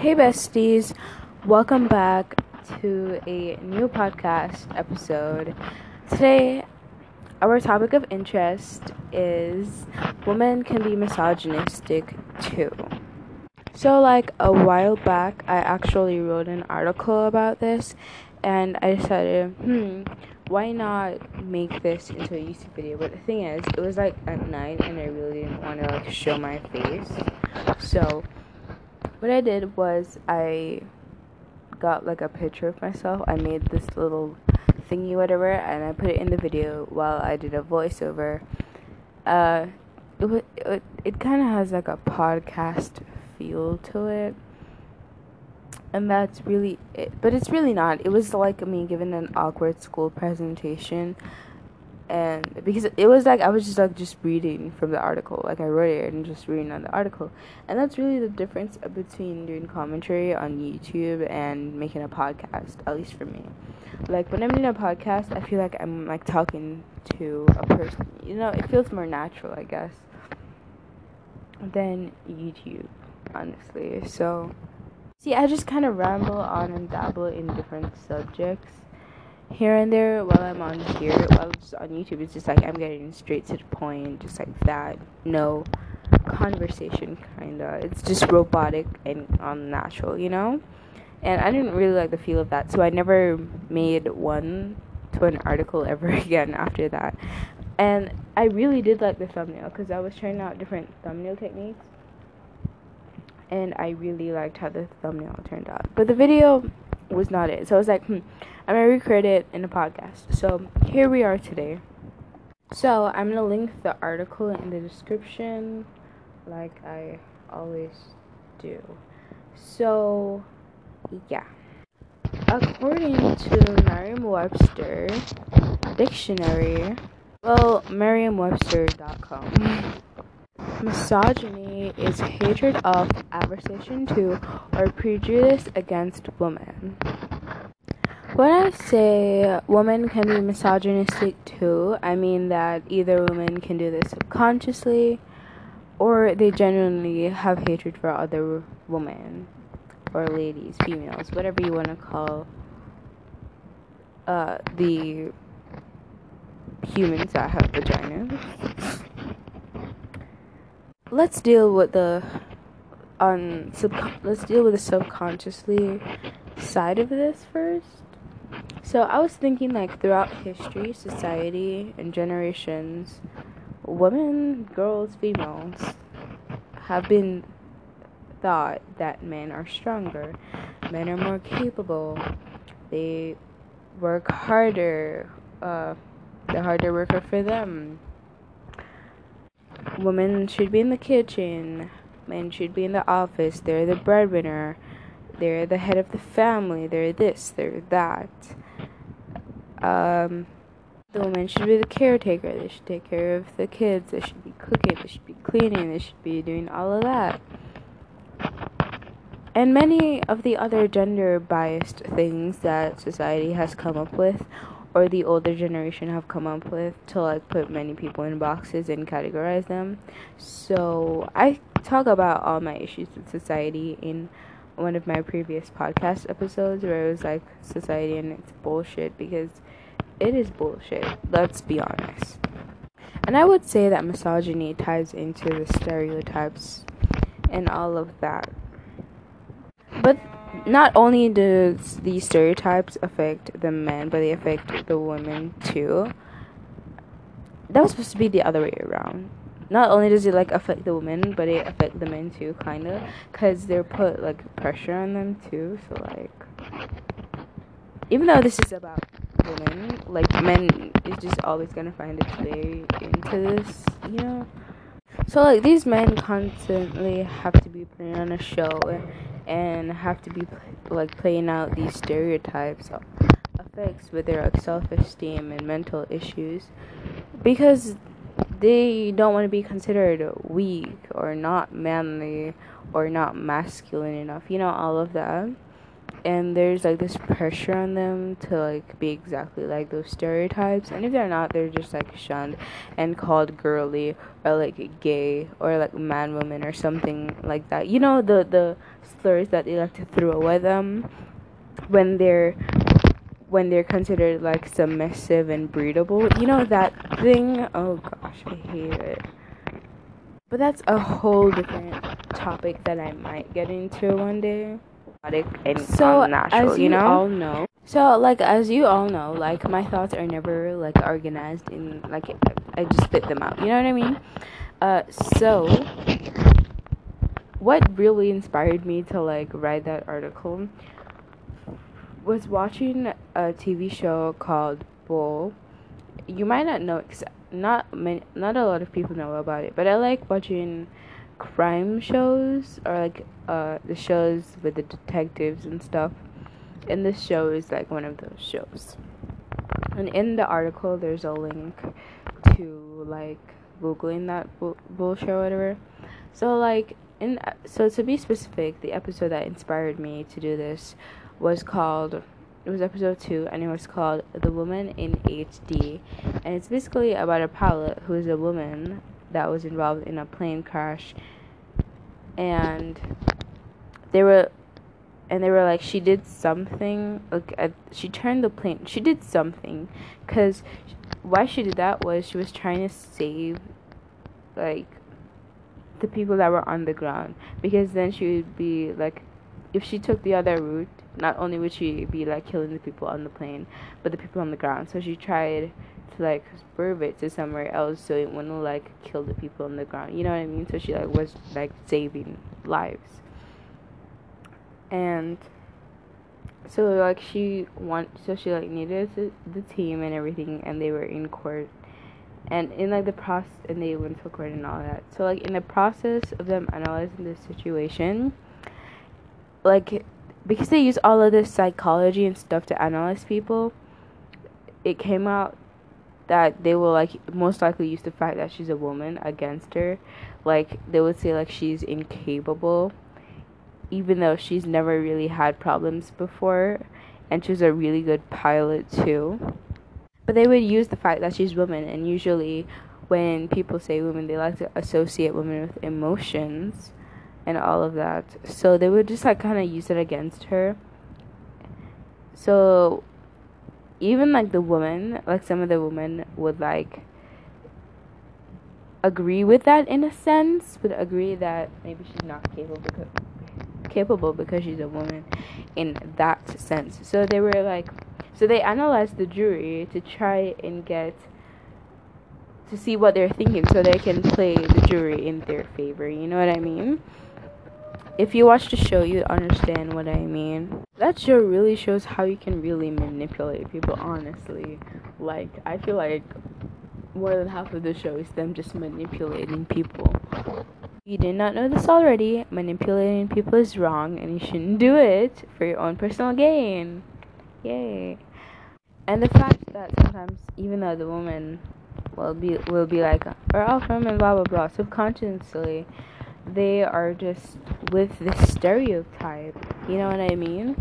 Hey besties, welcome back to a new podcast episode. Today, our topic of interest is women can be misogynistic too. So like a while back, I actually wrote an article about this and I decided, why not make this into a YouTube video? But the thing is, it was like at night and I really didn't want to like show my face. So what I did was I got like a picture of myself. I made this little thingy whatever and I put it in the video while I did a voiceover. It kind of has like a podcast feel to it. And that's really it. But it's really not. It was like me giving an awkward school presentation. And because it was like I was just reading from the article, like I wrote it and just reading on the article, and that's really the difference between doing commentary on YouTube and making a podcast, at least for me. Like when I'm doing a podcast, I feel like I'm like talking to a person, you know, it feels more natural, I guess, than YouTube, honestly. So see, I just kind of ramble on and dabble in different subjects here and there while it's on YouTube. It's just like I'm getting straight to the point, just like that, no conversation, kinda. It's just robotic and unnatural, you know. And I didn't really like the feel of that, so I never made one to an article ever again after that. And I really did like the thumbnail because I was trying out different thumbnail techniques, and I really liked how the thumbnail turned out. But the video was not it, so I was like, I'm gonna recreate it in a podcast. So here we are today. So I'm gonna link the article in the description, like I always do. So yeah, according to Merriam-Webster dictionary, well, merriam-webster.com, misogyny is hatred of, aversion to, or prejudice against women. When I say women can be misogynistic too, I mean that either women can do this subconsciously, or they genuinely have hatred for other women, or ladies, females, whatever you want to call the humans that have vaginas. Let's deal with the subconsciously side of this first. So I was thinking, like, throughout history, society, and generations, women, girls, females have been thought that men are stronger, men are more capable, they work harder, the harder worker for them. Women should be in the kitchen, men should be in the office, they're the breadwinner, they're the head of the family, they're this, they're that. The women should be the caretaker, they should take care of the kids, they should be cooking, they should be cleaning, they should be doing all of that. And many of the other gender-biased things that society has come up with, or the older generation have come up with, to like put many people in boxes and categorize them. So I talk about all my issues with society in one of my previous podcast episodes, where it was like society and its bullshit, because it is bullshit, let's be honest. And I would say that misogyny ties into the stereotypes and all of that. But not only does these stereotypes affect the men, but they affect the women too. That was supposed to be the other way around. Not only does it like affect the women, but it affects the men too, kind of, because they're put like pressure on them too. So like, even though this is about women, like men is just always gonna find its way into this, you know. So like these men constantly have to be putting on a show and have to be playing out these stereotypes affects with their like self-esteem and mental issues, because they don't want to be considered weak or not manly or not masculine enough, you know, all of that. and there's like this pressure on them to like be exactly like those stereotypes, and if they're not, they're just like shunned and called girly or like gay or like man woman or something like that, you know, the slurs that they like to throw at them when they're considered like submissive and breedable, you know, that thing. Oh gosh, I hate it. But that's a whole different topic that I might get into one day. And so unnatural, as you all know, like my thoughts are never like organized in like I just spit them out, you know what I mean? So what really inspired me to like write that article was watching a TV show called Bull. You might not know, not a lot of people know about it, but I like watching crime shows or like the shows with the detectives and stuff, and this show is like one of those shows. And in the article there's a link to like googling that bull show or whatever. So like to be specific, the episode that inspired me to do this was episode 2, and it was called The Woman in HD, and it's basically about a pilot who is a woman that was involved in a plane crash, and they were like, she did something, like she turned the plane, she did something, because why she did that was she was trying to save like the people that were on the ground, because then she would be like, if she took the other route, not only would she be like killing the people on the plane, but the people on the ground. So she tried to like swerve it to somewhere else so it wouldn't like kill the people on the ground, you know what I mean? So she like was like saving lives, and so like she like needed the team and everything, and they were in court, and in like the process, and they went to court and all that. So like in the process of them analyzing the situation, like because they use all of this psychology and stuff to analyze people, it came out that they will like most likely use the fact that she's a woman against her. Like they would say like she's incapable, even though she's never really had problems before, and she's a really good pilot too. But they would use the fact that she's woman, and usually when people say women, they like to associate women with emotions and all of that. So they would just like kind of use it against her. So even like the woman, like some of the women would like agree with that in a sense, but agree that maybe she's not capable because she's a woman in that sense. So they were like, so they analyzed the jury to try and get to see what they're thinking, so they can play the jury in their favor, you know what I mean? If you watch the show, you understand what I mean. That show really shows how you can really manipulate people, honestly. Like, I feel like more than half of the show is them just manipulating people. If you did not know this already, manipulating people is wrong, and you shouldn't do it for your own personal gain. Yay. And the fact that sometimes, even though the woman will be like, we're all women, blah, blah, blah, subconsciously, they are just with this stereotype, you know what I mean?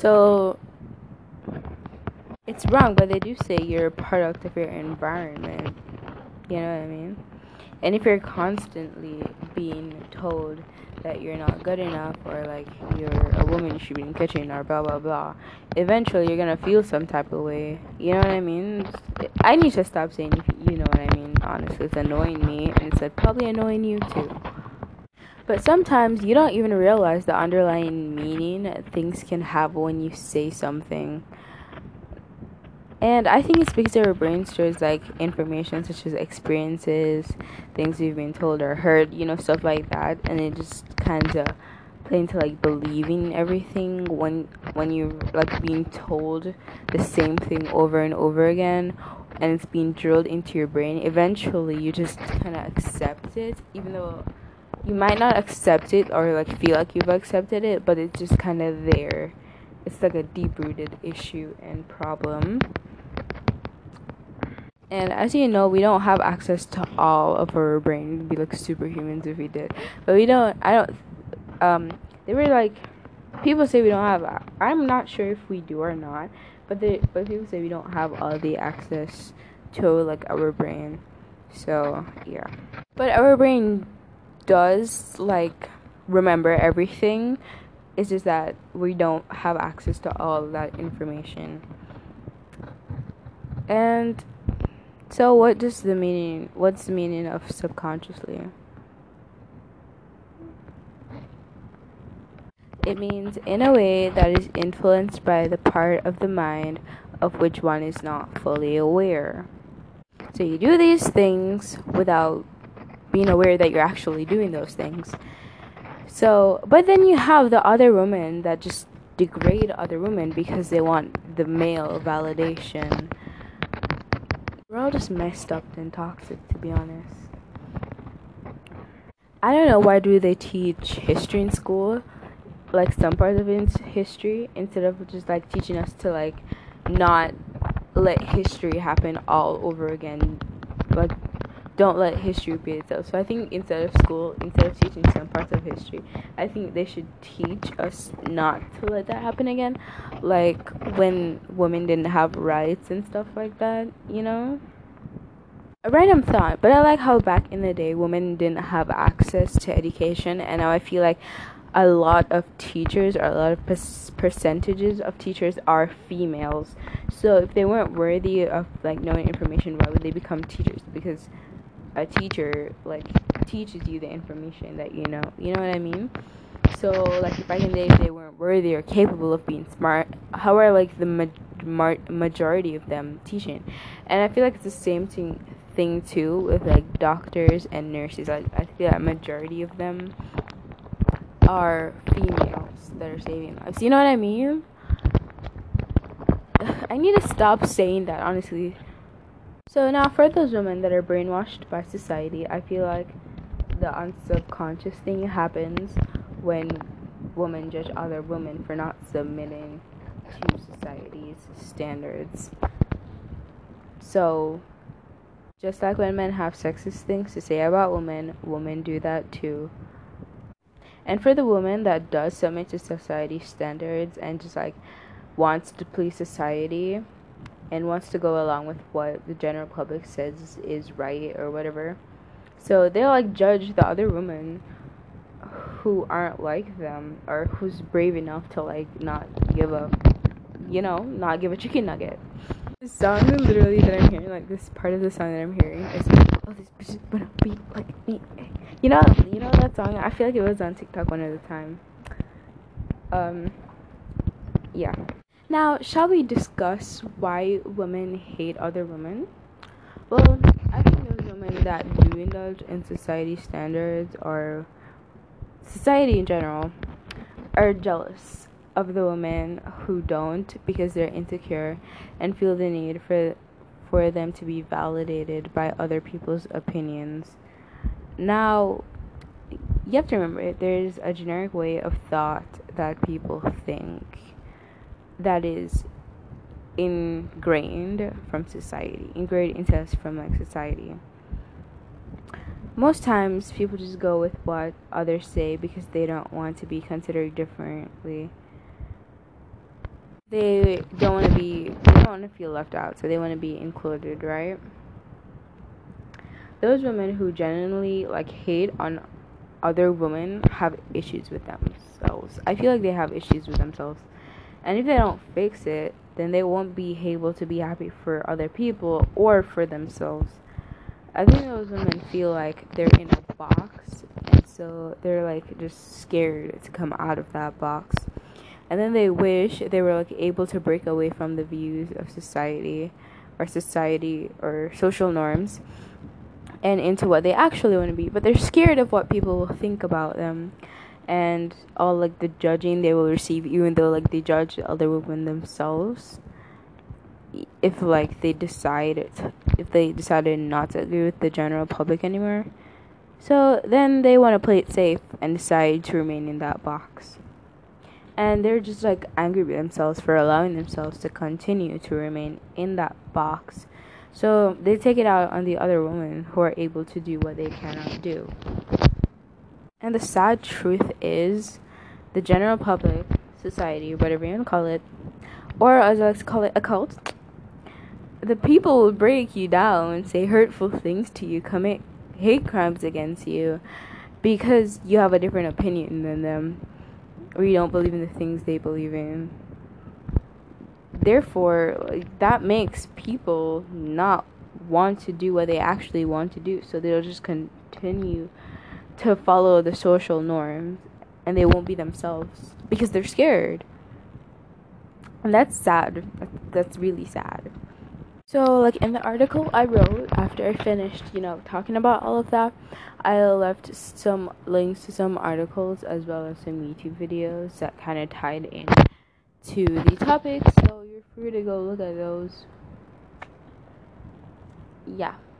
So it's wrong, but they do say you're a product of your environment, you know what I mean? And if you're constantly being told that you're not good enough, or like you're a woman, you should be in the kitchen, or blah blah blah, eventually you're gonna feel some type of way, you know what I mean? I need to stop saying you know what I mean, honestly. It's annoying me, and it's like probably annoying you too. But sometimes you don't even realize the underlying meaning things can have when you say something. And I think it's because our brain stores like information such as experiences, things we've been told or heard, you know, stuff like that, and it just kind of play into like believing everything when you're like being told the same thing over and over again, and it's being drilled into your brain. Eventually, you just kind of accept it, even though you might not accept it or like feel like you've accepted it, but it's just kind of there. It's like a deep-rooted issue and problem. And as you know, we don't have access to all of our brain. We'd be like superhumans if we did. But we don't. I don't. They were like people say we don't have, I'm not sure if we do or not, but people say we don't have all the access to, like, our brain. So, yeah. But our brain does, like, remember everything. It's just that we don't have access to all that information. And so what's the meaning of subconsciously? It means in a way that is influenced by the part of the mind of which one is not fully aware. So you do these things without being aware that you're actually doing those things. So, but then you have the other women that just degrade other women because they want the male validation. We're all just messed up and toxic, to be honest. I don't know, why do they teach history in school? Like, some parts of history, instead of just, like, teaching us to, like, not let history happen all over again. Like, don't let history be itself. So I think instead of teaching some parts of history, I think they should teach us not to let that happen again. Like, when women didn't have rights and stuff like that, you know? A random thought, but I like how back in the day, women didn't have access to education, and now I feel like a lot of teachers, or a lot of percentages of teachers are females. So if they weren't worthy of, like, knowing information, why would they become teachers? Because a teacher, like, teaches you the information that you know. You know what I mean? So, like, if back in the day they weren't worthy or capable of being smart, how are, like, the majority of them teaching? And I feel like it's the same thing too with, like, doctors and nurses. Like, I feel like majority of them are females that are saving lives. You know what I mean? I need to stop saying that, honestly. So now, for those women that are brainwashed by society, I feel like the unsubconscious thing happens when women judge other women for not submitting to society's standards. So, just like when men have sexist things to say about women, women do that too. And for the woman that does submit to society standards and just, like, wants to please society and wants to go along with what the general public says is right or whatever, so they'll, like, judge the other women who aren't like them or who's brave enough to, like, not give a chicken nugget. The song literally that I'm hearing, like, this part of the song that I'm hearing is like, oh, these bitches wanna be like me. You know that song? I feel like it was on TikTok one other time. Yeah. Now, shall we discuss why women hate other women? Well, I think those women that do indulge in society standards or society in general are jealous of the women who don't, because they're insecure and feel the need for them to be validated by other people's opinions. Now, you have to remember, there's a generic way of thought that people think that is ingrained into us from, like, society. Most times, people just go with what others say because they don't want to be considered differently. They don't want to feel left out, so they want to be included, right? Those women who genuinely, like, hate on other women have issues with themselves. I feel like they have issues with themselves. And if they don't fix it, then they won't be able to be happy for other people or for themselves. I think those women feel like they're in a box, and so they're, like, just scared to come out of that box. And then they wish they were, like, able to break away from the views of society or social norms, and into what they actually want to be. But they're scared of what people will think about them, and all, like, the judging they will receive, even though, like, they judge the other women themselves. If, like, they decided not to agree with the general public anymore, so then they want to play it safe and decide to remain in that box. And they're just, like, angry with themselves for allowing themselves to continue to remain in that box. So they take it out on the other women who are able to do what they cannot do. And the sad truth is, the general public, society, whatever you want to call it, or as I like to call it, a cult, the people will break you down and say hurtful things to you, commit hate crimes against you, because you have a different opinion than them, or you don't believe in the things they believe in. Therefore, like, that makes people not want to do what they actually want to do, so they'll just continue to follow the social norms, and they won't be themselves because they're scared. And that's sad. That's really sad. So, like, in the article I wrote, after I finished, you know, talking about all of that, I left some links to some articles as well as some YouTube videos that kind of tied in to the topic, so you're free to go look at those. Yeah.